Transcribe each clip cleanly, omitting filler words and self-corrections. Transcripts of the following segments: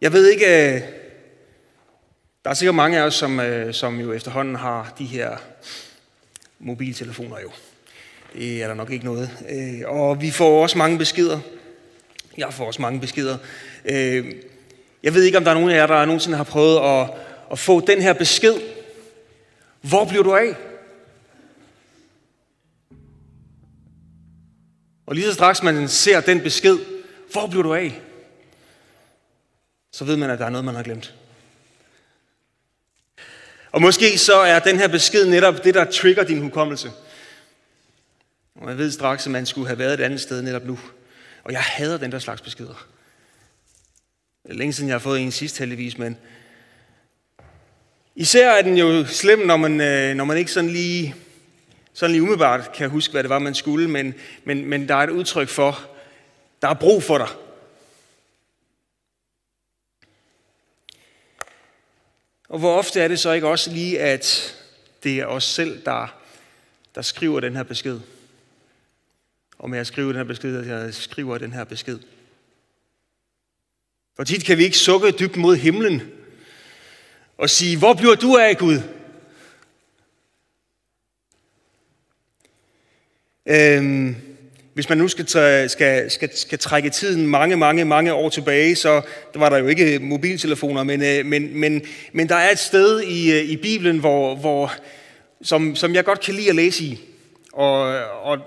Jeg ved ikke, der er sikkert mange af os, som jo efterhånden har de her mobiltelefoner jo. Det er der nok ikke noget. Og vi får også mange beskeder. Jeg får også mange beskeder. Jeg ved ikke, om der er nogen af jer, der nogensinde har prøvet at få den her besked. Hvor bliver du af? Og lige så straks man ser den besked, hvor bliver du af? Så ved man, at der er noget, man har glemt. Og måske så er den her besked netop det, der trigger din hukommelse. Og man ved straks, at man skulle have været et andet sted netop nu. Og jeg hader den der slags beskeder. Det er længe siden, jeg har fået en sidst heldigvis, men især er den jo slem, når man ikke sådan lige umiddelbart kan huske, hvad det var, man skulle, men der er et udtryk for, der er brug for dig. Og hvor ofte er det så ikke også lige, at det er os selv, der skriver den her besked. Og med at skrive den her besked, Og tit kan vi ikke sukke dybt mod himlen og sige, hvor bliver du af, Gud? Hvis man nu skal trække tiden mange år tilbage, så var der jo ikke mobiltelefoner, men der er et sted i Bibelen, hvor som jeg godt kan lide at læse i, og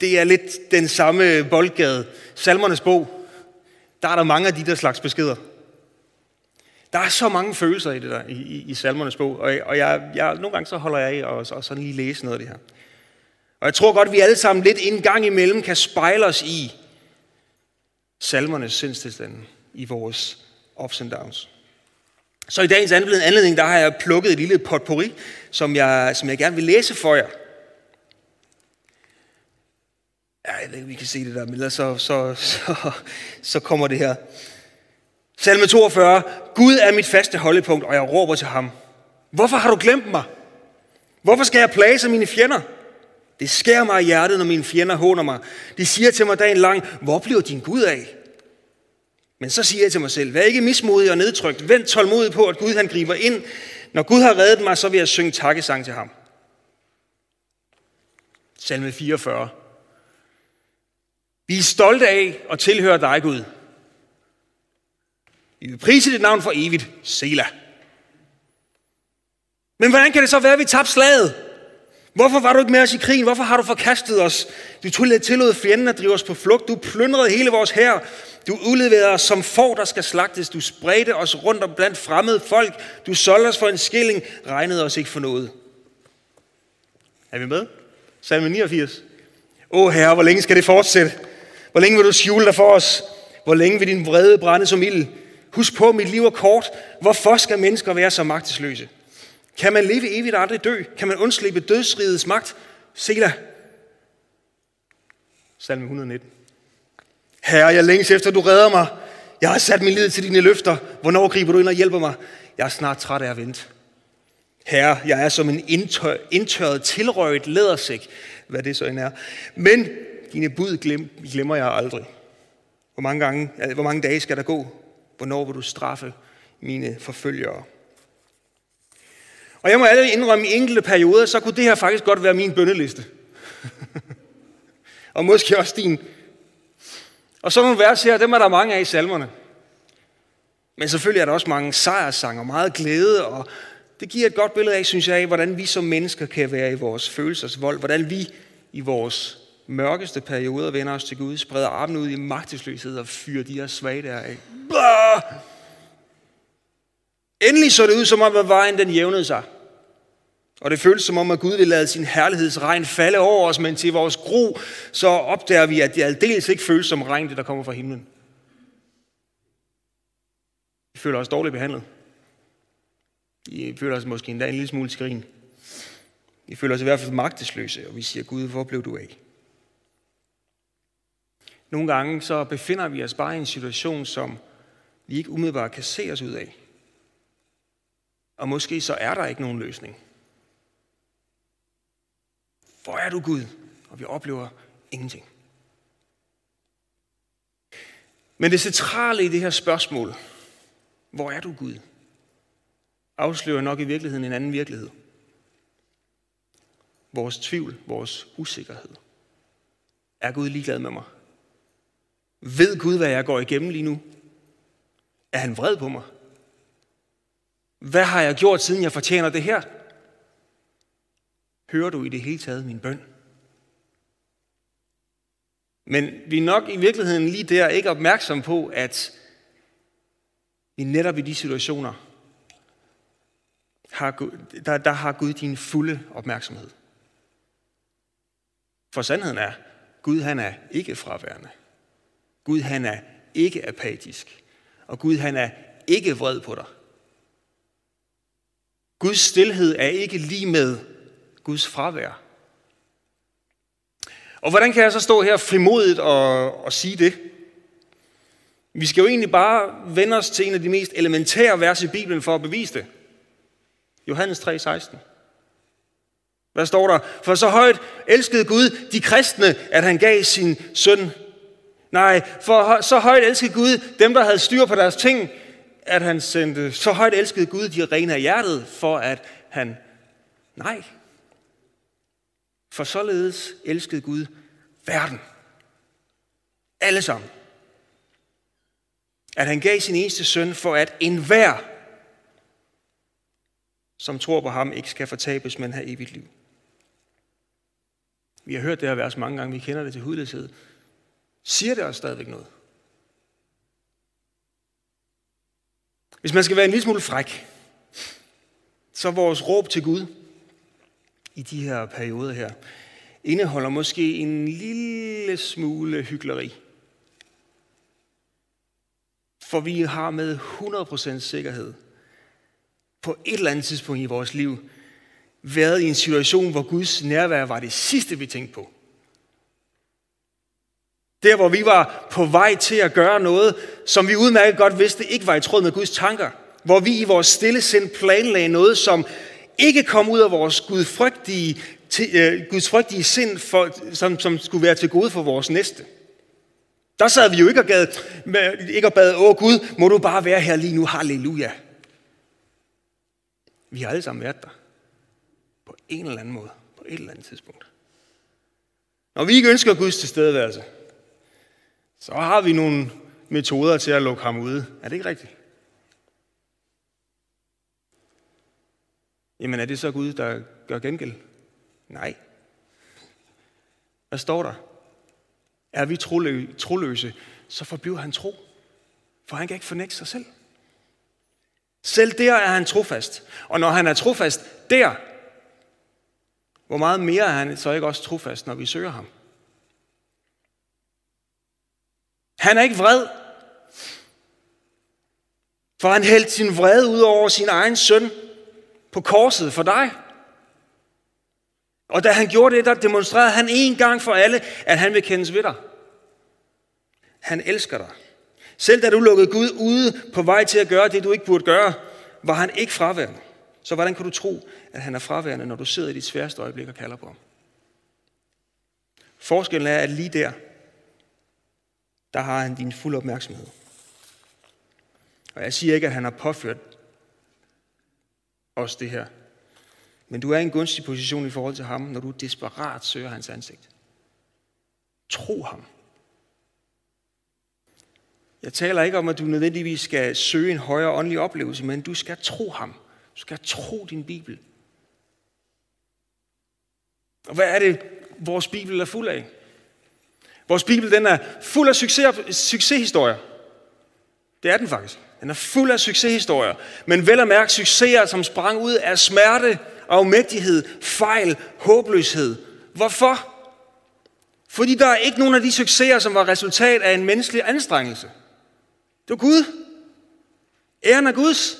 det er lidt den samme boldgade. Salmernes bog, der er der mange af de der slags beskeder. Der er så mange følelser i det der, i Salmernes bog, og jeg nogle gange så holder jeg af og sådan lige læse noget af det her. Og jeg tror godt, vi alle sammen lidt en gang imellem kan spejle os i salmernes sindstilstanden i vores ups and downs. Så i dagens anledning, der har jeg plukket et lille potpourri, som jeg gerne vil læse for jer. Jeg ved ikke, vi kan se det der, men ellers så kommer det her. Salme 42. Gud er mit faste holdepunkt, og jeg råber til ham. Hvorfor har du glemt mig? Hvorfor skal jeg plage mine fjender? Det skærer mig i hjertet, når mine fjender håner mig. De siger til mig dagen lang, hvor bliver din Gud af? Men så siger jeg til mig selv, vær ikke mismodig og nedtrykt. Vent tålmodigt på, at Gud han griber ind. Når Gud har reddet mig, så vil jeg synge takkesang til ham. Salme 44. Vi er stolte af at tilhøre dig, Gud. Vi vil prise dit navn for evigt, Sela. Men hvordan kan det så være, at vi tabte slaget? Hvorfor var du ikke med os i krigen? Hvorfor har du forkastet os? Du tillod fjenden at drive os på flugt. Du plyndrede hele vores hær. Du udleverede os som får, der skal slagtes. Du spredte os rundt om blandt fremmede folk. Du solgte os for en skilling. Regnede os ikke for noget. Er vi med? Salme 89. Åh Herre, hvor længe skal det fortsætte? Hvor længe vil du skjule dig for os? Hvor længe vil din vrede brænde som ild? Husk på, mit liv er kort. Hvorfor skal mennesker være så magtesløse? Kan man leve evigt og aldrig dø? Kan man undslippe dødsrigets magt? Sela. Salme 119. Herre, jeg længes efter, du redder mig. Jeg har sat min lid til dine løfter. Hvornår griber du ind og hjælper mig? Jeg er snart træt af at vente. Herre, jeg er som en indtørret, tilrøget lædersæk. Hvad det så end er. Men dine bud glemmer jeg aldrig. Hvor mange dage skal der gå? Hvornår vil du straffe mine forfølgere? Og jeg må alle indrømme, i enkelte perioder, så kunne det her faktisk godt være min bønneliste. Og måske også din. Og sådan nogle vers her, dem er der mange af i salmerne. Men selvfølgelig er der også mange sejrsang og meget glæde, og det giver et godt billede af, synes jeg, hvordan vi som mennesker kan være i vores følelsers vold. Hvordan vi i vores mørkeste perioder vender os til Gud, spreder armen ud i magtesløshed og fyrer de her svage der af. Endelig så det ud, som om at vejen den jævnede sig. Og det føltes som om, at Gud ville lade sin herlighedsregn falde over os, men til vores gru, så opdager vi, at det aldeles ikke føles som regn, det der kommer fra himlen. Vi føler os dårligt behandlet. Vi føler os måske endda en lille smule skrin. Vi føler os i hvert fald magtesløse, og vi siger, Gud, hvor blev du af? Nogle gange så befinder vi os bare i en situation, som vi ikke umiddelbart kan se os ud af. Og måske så er der ikke nogen løsning. Hvor er du, Gud? Og vi oplever ingenting. Men det centrale i det her spørgsmål, hvor er du Gud, afslører nok i virkeligheden en anden virkelighed. Vores tvivl, vores usikkerhed. Er Gud ligeglad med mig? Ved Gud, hvad jeg går igennem lige nu? Er han vred på mig? Hvad har jeg gjort, siden jeg fortjener det her? Hører du i det hele taget min bøn? Men vi er nok i virkeligheden lige der ikke opmærksom på, at vi netop i de situationer, der har Gud din fulde opmærksomhed. For sandheden er, Gud han er ikke fraværende. Gud han er ikke apatisk. Og Gud han er ikke vred på dig. Guds stilhed er ikke lige med Guds fravær. Og hvordan kan jeg så stå her frimodigt og sige det? Vi skal jo egentlig bare vende os til en af de mest elementære vers i Bibelen for at bevise det. Johannes 3:16. Hvad står der? For så højt elskede Gud de kristne, at han gav sin søn. Nej, for så højt elskede Gud dem, der havde styr på deres ting, at han sendte. Så højt elskede Gud de rene af hjertet, for at han... Nej. For således elskede Gud verden. Alle sammen. At han gav sin eneste søn, for at enhver, som tror på ham, ikke skal fortabes, men have evigt liv. Vi har hørt det her vers mange gange, vi kender det til hudløshed. Siger det os stadigvæk noget? Hvis man skal være en lille smule fræk, så vores råb til Gud i de her perioder her, indeholder måske en lille smule hykleri. For vi har med 100% sikkerhed på et eller andet tidspunkt i vores liv været i en situation, hvor Guds nærvær var det sidste, vi tænkte på. Der, hvor vi var på vej til at gøre noget, som vi udmærket godt vidste ikke var i tråd med Guds tanker. Hvor vi i vores stille sind planlagde noget, som ikke kom ud af vores gudfrygtige sind, som skulle være til gode for vores næste. Der sad vi jo ikke og bad, åh Gud, må du bare være her lige nu, halleluja. Vi har alle sammen været der. På en eller anden måde. På et eller andet tidspunkt. Når vi ikke ønsker Guds tilstedeværelse, så har vi nogle metoder til at lukke ham ude. Er det ikke rigtigt? Jamen er det så Gud, der gør gengæld? Nej. Hvad står der? Er vi troløse, så forbliver han tro. For han kan ikke fornægte sig selv. Selv der er han trofast. Og når han er trofast der, hvor meget mere er han så ikke også trofast, når vi søger ham? Han er ikke vred. For han hældte sin vrede ud over sin egen søn på korset for dig. Og da han gjorde det, der demonstrerede han en gang for alle, at han vil kendes ved dig. Han elsker dig. Selv da du lukkede Gud ude på vej til at gøre det, du ikke burde gøre, var han ikke fraværende. Så hvordan kan du tro, at han er fraværende, når du sidder i dit sværeste øjeblik og kalder på ham? Forskellen er, at lige der har han din fulde opmærksomhed. Og jeg siger ikke, at han har påført os det her. Men du er i en gunstig position i forhold til ham, når du desperat søger hans ansigt. Tro ham. Jeg taler ikke om, at du nødvendigvis skal søge en højere åndelig oplevelse, men du skal tro ham. Du skal tro din Bibel. Og hvad er det, vores Bibel er fuld af? Vores Bibel, den er fuld af succeshistorier. Det er den faktisk. Den er fuld af succeshistorier. Men vel at mærke succeser, som sprang ud af smerte, afmægtighed, fejl, håbløshed. Hvorfor? Fordi der er ikke nogen af de succeser, som var resultat af en menneskelig anstrengelse. Det var Gud. Æren er Guds.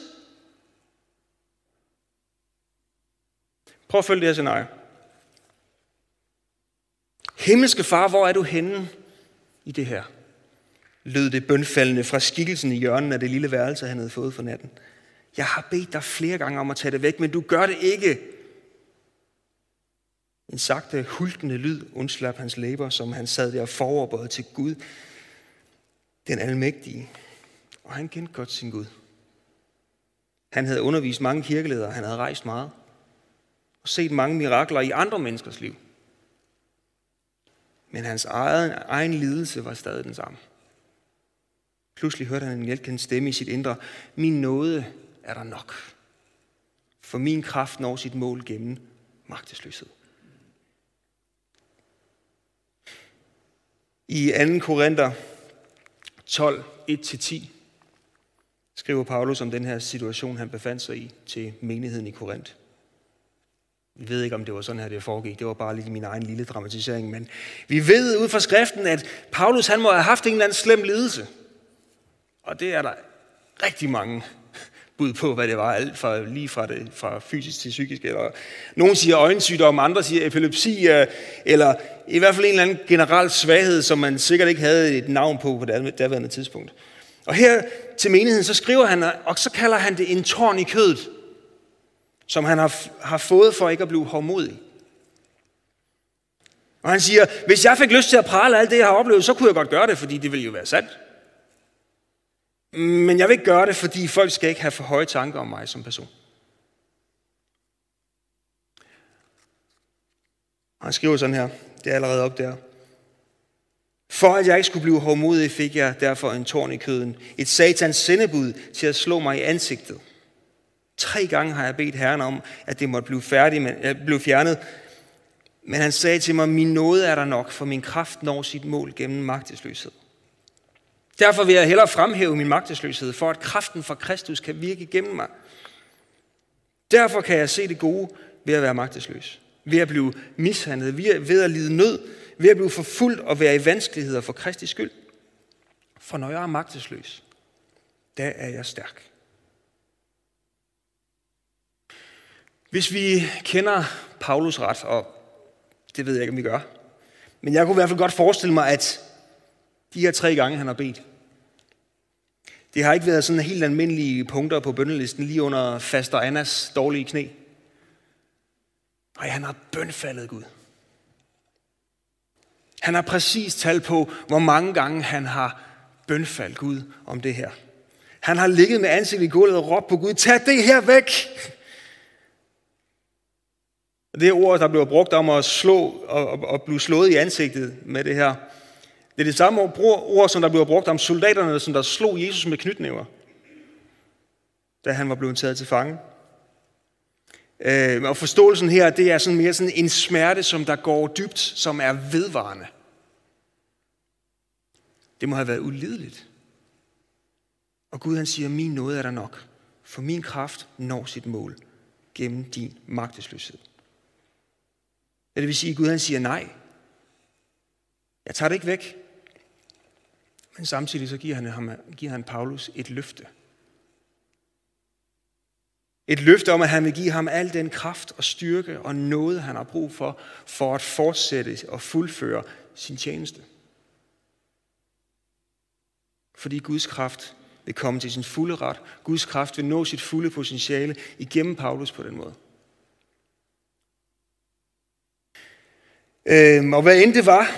Prøv at følge det her scenarie. Himmelske far, hvor er du henne i det her? Lød det bønfaldende fra skikkelsen i hjørnen af det lille værelse, han havde fået for natten. Jeg har bedt dig flere gange om at tage det væk, men du gør det ikke. En sagte, hulkende lyd undslap hans læber, som han sad der foroverbøjet til Gud, den almægtige. Og han kendte godt sin Gud. Han havde undervist mange kirkeledere, han havde rejst meget og set mange mirakler i andre menneskers liv. Men hans egen lidelse var stadig den samme. Pludselig hørte han en hjælpende stemme i sit indre. Min nåde er der nok. For min kraft når sit mål gennem magtesløshed. I 2. Korinther 12, 1-10 skriver Paulus om den her situation, han befandt sig i til menigheden i Korinth. Vi ved ikke, om det var sådan her, det foregik. Det var bare lige min egen lille dramatisering. Men vi ved ud fra skriften, at Paulus han må have haft en eller anden slem lidelse. Og det er der rigtig mange bud på, hvad det var. Alt fra, lige fra, det, fra fysisk til psykisk. Eller, nogen siger øjensygdom, andre siger epilepsi. Eller i hvert fald en eller anden generel svaghed, som man sikkert ikke havde et navn på det daværende tidspunkt. Og her til menigheden, så skriver han, og så kalder han det en torn i kødet, som han har fået for ikke at blive hovmodig. Og han siger, hvis jeg fik lyst til at prale alt det, jeg har oplevet, så kunne jeg godt gøre det, fordi det ville jo være sandt. Men jeg vil ikke gøre det, fordi folk skal ikke have for høje tanker om mig som person. Og han skriver sådan her, det er allerede op der. For at jeg ikke skulle blive hovmodig, fik jeg derfor en torn i køden. Et satans sendebud til at slå mig i ansigtet. 3 gange har jeg bedt Herren om, at det måtte blive fjernet. Men han sagde til mig, min nåde er der nok, for min kraft når sit mål gennem magtesløshed. Derfor vil jeg hellere fremhæve min magtesløshed, for at kraften fra Kristus kan virke gennem mig. Derfor kan jeg se det gode ved at være magtesløs. Ved at blive mishandlet, ved at lide nød, ved at blive forfulgt og være i vanskeligheder for Kristi skyld. For når jeg er magtesløs, da er jeg stærk. Hvis vi kender Paulus ret, og det ved jeg ikke, om vi gør, men jeg kunne i hvert fald godt forestille mig, at de her 3 gange, han har bedt, det har ikke været sådan helt almindelige punkter på bønnelisten, lige under faster Annas dårlige knæ. Nej, han har bønfaldet Gud. Han har præcis tal på, hvor mange gange han har bønfaldt Gud om det her. Han har ligget med ansigtet i gulvet og råbt på Gud, tag det her væk! Det ord, der bliver brugt om at slå og blive slået i ansigtet med det her, det er det samme ord, som der bliver brugt om soldaterne, som der slog Jesus med knytnæver, da han var blevet taget til fange. Og forståelsen her, det er sådan mere sådan en smerte, som der går dybt, som er vedvarende. Det må have været ulideligt. Og Gud han siger, min nåde er der nok, for min kraft når sit mål gennem din magtesløshed. Det vil sige, at Gud han siger nej. Jeg tager det ikke væk. Men samtidig så giver han Paulus et løfte. Et løfte om, at han vil give ham al den kraft og styrke og nåde, han har brug for, for at fortsætte og fuldføre sin tjeneste. Fordi Guds kraft vil komme til sin fulde ret. Guds kraft vil nå sit fulde potentiale igennem Paulus på den måde. Og hvad end det var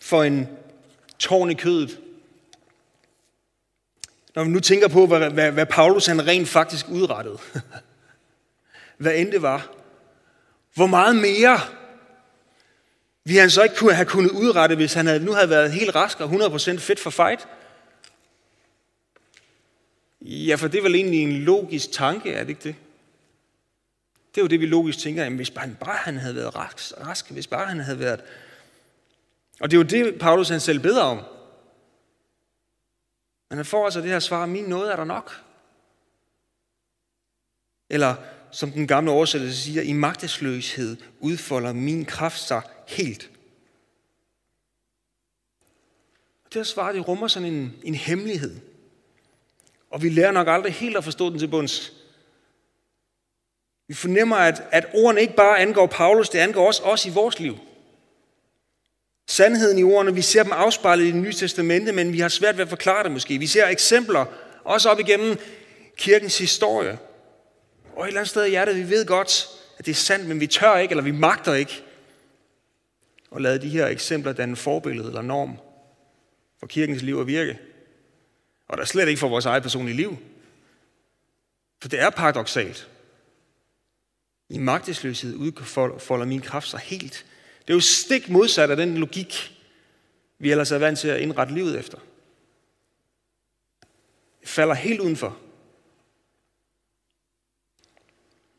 for en torn i kødet, når vi nu tænker på, hvad Paulus han rent faktisk udrettede, hvad end det var, hvor meget mere ville han så ikke have kunnet udrette, hvis han nu havde været helt rask og 100% fit for fight? Ja, for det er vel egentlig en logisk tanke, er det ikke det? Det er jo det, vi logisk tænker, jamen, hvis bare han havde været rask, hvis bare han havde været... Og det er jo det, Paulus han selv beder om. Men han får altså det her svar, min nåde er der nok. Eller som den gamle oversættelse siger, i magtesløshed udfolder min kraft sig helt. Og det her svar, det rummer sådan en hemmelighed. Og vi lærer nok aldrig helt at forstå den til bunds. Vi fornemmer, at ordene ikke bare angår Paulus, det angår også os i vores liv. Sandheden i ordene, vi ser dem afspejlet i Det Nye Testamente, men vi har svært ved at forklare det måske. Vi ser eksempler, også op igennem kirkens historie. Og et eller andet sted i hjertet, vi ved godt, at det er sandt, men vi tør ikke, eller vi magter ikke at lade de her eksempler danne forbillede eller norm for kirkens liv og virke. Og der slet ikke for vores eget personlige liv. For det er paradoksalt. I magtesløshed udfolder min kraft sig helt. Det er jo stik modsat af den logik, vi ellers er vant til at indrette livet efter. Det falder helt udenfor.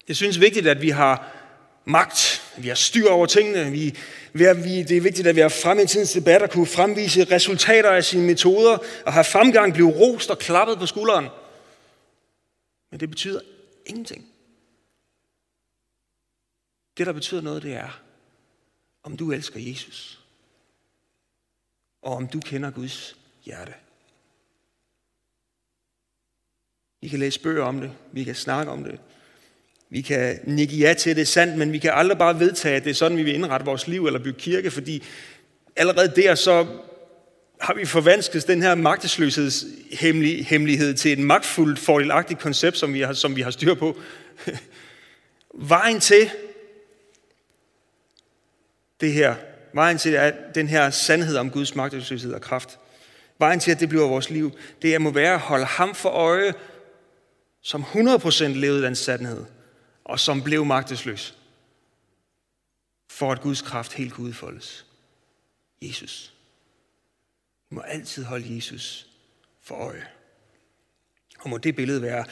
Jeg synes det er vigtigt, at vi har magt, vi har styr over tingene, det er vigtigt, at vi har frem i tidens debatter, kunne fremvise resultater af sine metoder, og have fremgang, blive rost og klappet på skulderen. Men det betyder ingenting. Det, der betyder noget, det er, om du elsker Jesus, og om du kender Guds hjerte. Vi kan læse bøger om det, vi kan snakke om det, vi kan nikke ja til, det er sandt, men vi kan aldrig bare vedtage, at det er sådan, vi vil indrette vores liv eller bygge kirke, fordi allerede der så har vi forvansket den her magtesløshedshemmelighed til et magtfuldt, fordelagtigt koncept, som vi har styr på. Vejen til at den her sandhed om Guds magtesløshed og kraft, vejen til, at det bliver vores liv, det må være at holde ham for øje, som 100% levede den sandhed, og som blev magtesløs, for at Guds kraft helt kunne udfoldes. Jesus. Vi må altid holde Jesus for øje. Og må det billede være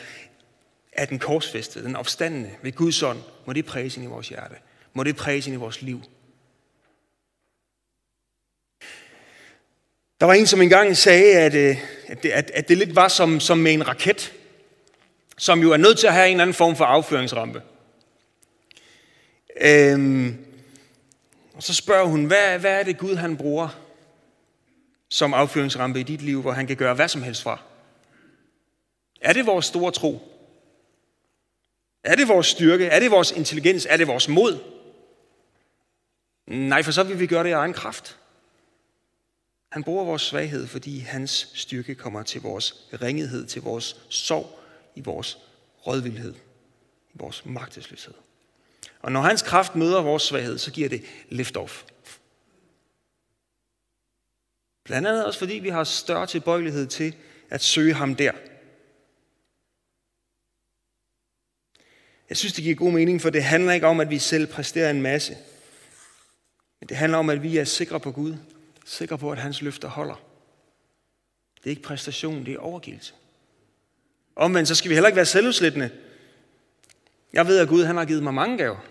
af den korsfæstede, den opstandende ved Guds ånd, må det præges ind i vores hjerte. Må det præges ind i vores liv. Der var en, som engang sagde, at det lidt var som med en raket, som jo er nødt til at have en anden form for afføringsrampe. Og så spørger hun, hvad er det Gud, han bruger som afføringsrampe i dit liv, hvor han kan gøre hvad som helst fra? Er det vores store tro? Er det vores styrke? Er det vores intelligens? Er det vores mod? Nej, for så vil vi gøre det af egen kraft. Han bruger vores svaghed, fordi hans styrke kommer til vores ringhed, til vores sorg, i vores rådvildhed, i vores magtesløshed. Og når hans kraft møder vores svaghed, så giver det lift-off. Blandt andet også fordi vi har større tilbøjelighed til at søge ham der. Jeg synes, det giver god mening, for det handler ikke om, at vi selv præsterer en masse. Men det handler om, at vi er sikre på Gud, sikre på, at hans løfter holder. Det er ikke præstation, det er overgivelse. Omvendt, så skal vi heller ikke være selvudslættende. Jeg ved, at Gud han har givet mig mange gaver.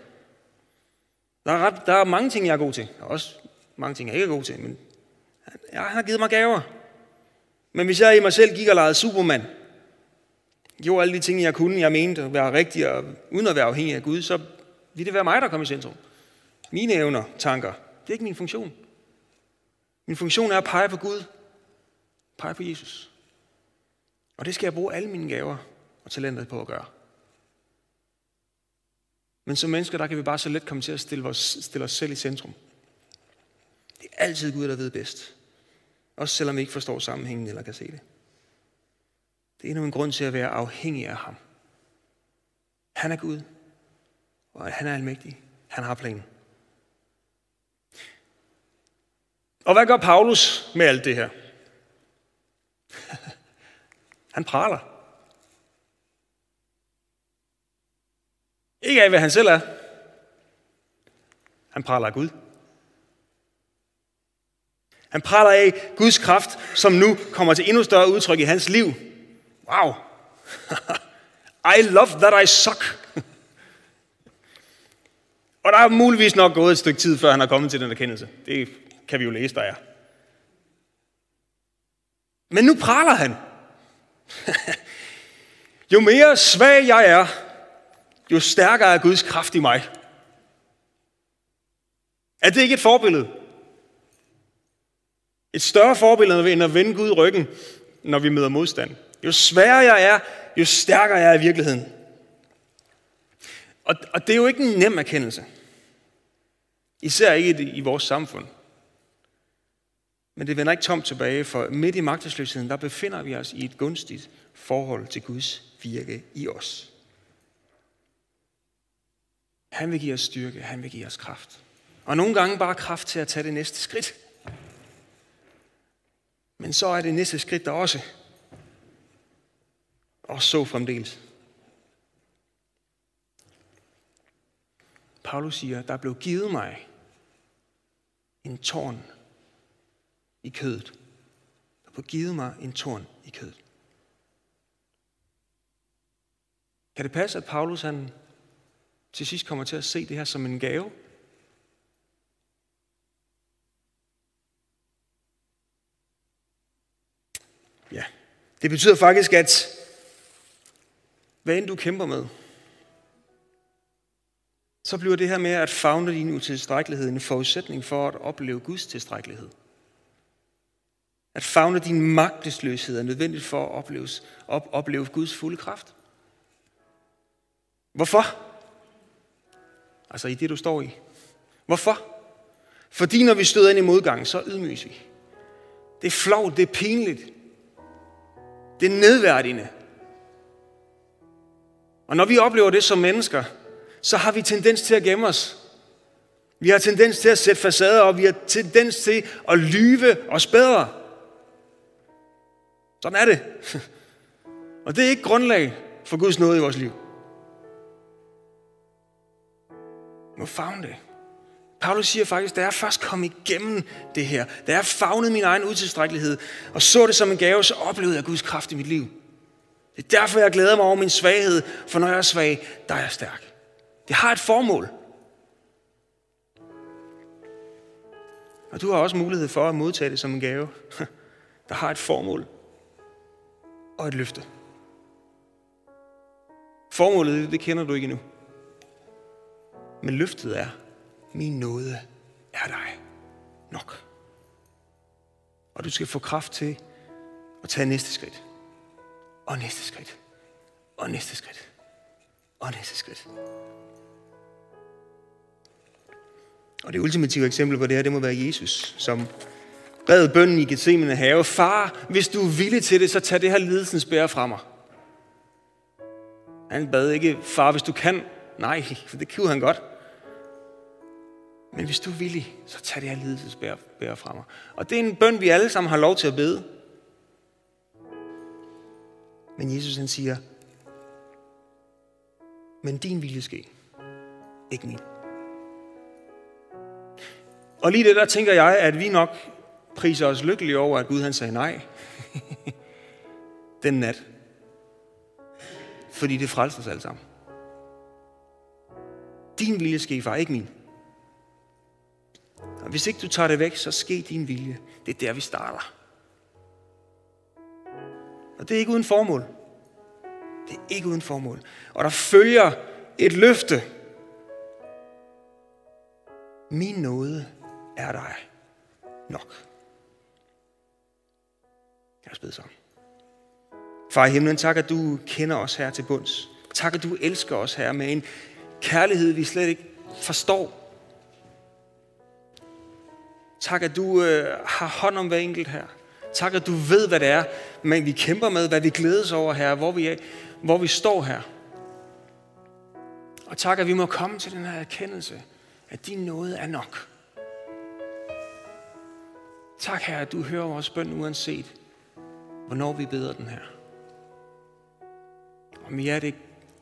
Der er mange ting, jeg er god til. Og også mange ting, jeg ikke er god til. Men han har givet mig gaver. Men hvis jeg i mig selv gik og legede Superman, gjorde alle de ting, jeg mente at være rigtig, og uden at være afhængig af Gud, så ville det være mig, der kom i centrum. Mine evner, tanker, det er ikke min funktion. Min funktion er at pege på Gud. Pege på Jesus. Og det skal jeg bruge alle mine gaver og talenter på at gøre. Men som mennesker, der kan vi bare så let komme til at stille os selv i centrum. Det er altid Gud, der ved bedst. Også selvom vi ikke forstår sammenhængen eller kan se det. Det er endnu en grund til at være afhængig af ham. Han er Gud, og han er almægtig. Han har planen. Og hvad gør Paulus med alt det her? Han praler. Ikke af, hvad han selv er. Han praler af Gud. Han praler af Guds kraft, som nu kommer til endnu større udtryk i hans liv. Wow. I love that I suck. Og der er muligvis nok gået et stykke tid, før han er kommet til den erkendelse. Det kan vi jo læse, der er. Men nu praler han. Jo mere svag jeg er, jo stærkere er Guds kraft i mig. Er det ikke et forbillede? Et større forbillede end at vende Gud ryggen, når vi møder modstand. Jo sværere jeg er, jo stærkere jeg er i virkeligheden. Og det er jo ikke en nem erkendelse. Især ikke i vores samfund. Men det vender ikke tomt tilbage, for midt i magtesløsheden, der befinder vi os i et gunstigt forhold til Guds virke i os. Han vil give os styrke, han vil give os kraft. Og nogle gange bare kraft til at tage det næste skridt. Men så er det næste skridt der også. Og så fremdeles. Paulus siger, der blev givet mig en torn i kødet. Der blev givet mig en torn i kødet. Kan det passe, at Paulus han til sidst kommer til at se det her som en gave? Ja, det betyder faktisk, at hvad end du kæmper med, så bliver det her med at favne din utilstrækkelighed en forudsætning for at opleve Guds tilstrækkelighed. At favne din magtesløshed er nødvendigt for at opleve Guds fulde kraft. Hvorfor? Altså i det, du står i. Hvorfor? Fordi når vi støder ind i modgangen, så ydmyges vi. Det er flovt, det er pinligt. Det er nedværdigende. Og når vi oplever det som mennesker, så har vi tendens til at gemme os. Vi har tendens til at sætte facader op. Vi har tendens til at lyve os bedre. Sådan er det. Og det er ikke grundlag for Guds nåde i vores liv. Må favne det. Paulus siger faktisk, da jeg først kom igennem det her, da jeg favnede min egen utilstrækkelighed og så det som en gave, så oplevede jeg Guds kraft i mit liv. Det er derfor, jeg glæder mig over min svaghed, for når jeg er svag, der er jeg stærk. Det har et formål. Og du har også mulighed for at modtage det som en gave, der har et formål og et løfte. Formålet, det kender du ikke endnu. Men løftet er, min nåde er dig nok. Og du skal få kraft til at tage næste skridt. Og næste skridt. Og næste skridt. Og næste skridt. Og det ultimative eksempel på det her, det må være Jesus, som red bønnen i Gethsemane have. Far, hvis du er villig til det, så tag det her lidelsens bære fra mig. Han bad ikke, far, hvis du kan. Nej, for det kunne han godt. Men hvis du er villig, så tag det her lidelsesbære fra mig. Og det er en bøn, vi alle sammen har lov til at bede. Men Jesus han siger, men din vilje ske, ikke min. Og lige det der tænker jeg, at vi nok priser os lykkelige over, at Gud han sagde nej den nat. Fordi det frelser os alle sammen. Din vilje ske, far, ikke min. Og hvis ikke du tager det væk, så sker din vilje. Det er der, vi starter. Og det er ikke uden formål. Det er ikke uden formål. Og der følger et løfte. Min nåde er dig nok. Lad os bede sammen. Far i himlen, tak at du kender os her til bunds. Tak at du elsker os her med en kærlighed, vi slet ikke forstår. Tak, at du har hånd om hver enkelt her. Tak, at du ved, hvad det er, men vi kæmper med, hvad vi glædes over her, hvor vi står her. Og tak, at vi må komme til den her erkendelse, at din nåde er nok. Tak, Herre, at du hører vores bøn, uanset hvornår vi beder den her. Om vi er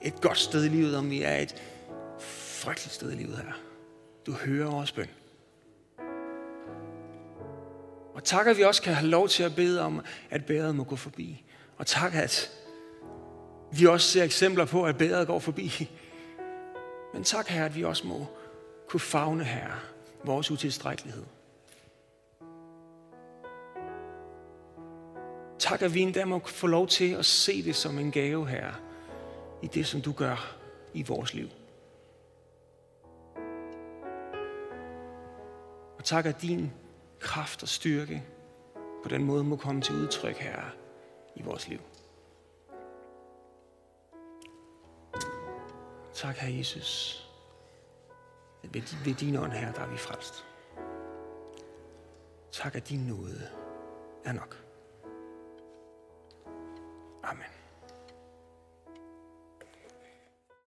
et godt sted i livet, om vi er et frygteligt sted i livet her. Du hører vores bøn. Og tak, at vi også kan have lov til at bede om, at bæret må gå forbi. Og tak, at vi også ser eksempler på, at bæret går forbi. Men tak, Herre, at vi også må kunne favne, Herre, vores utilstrækkelighed. Tak, at vi endda må få lov til at se det som en gave, Herre, i det, som du gør i vores liv. Og tak, at din kraft og styrke på den måde må komme til udtryk her i vores liv. Tak, Herre Jesus. Ved din ånd her, der er vi frelst. Tak, at din nåde er nok.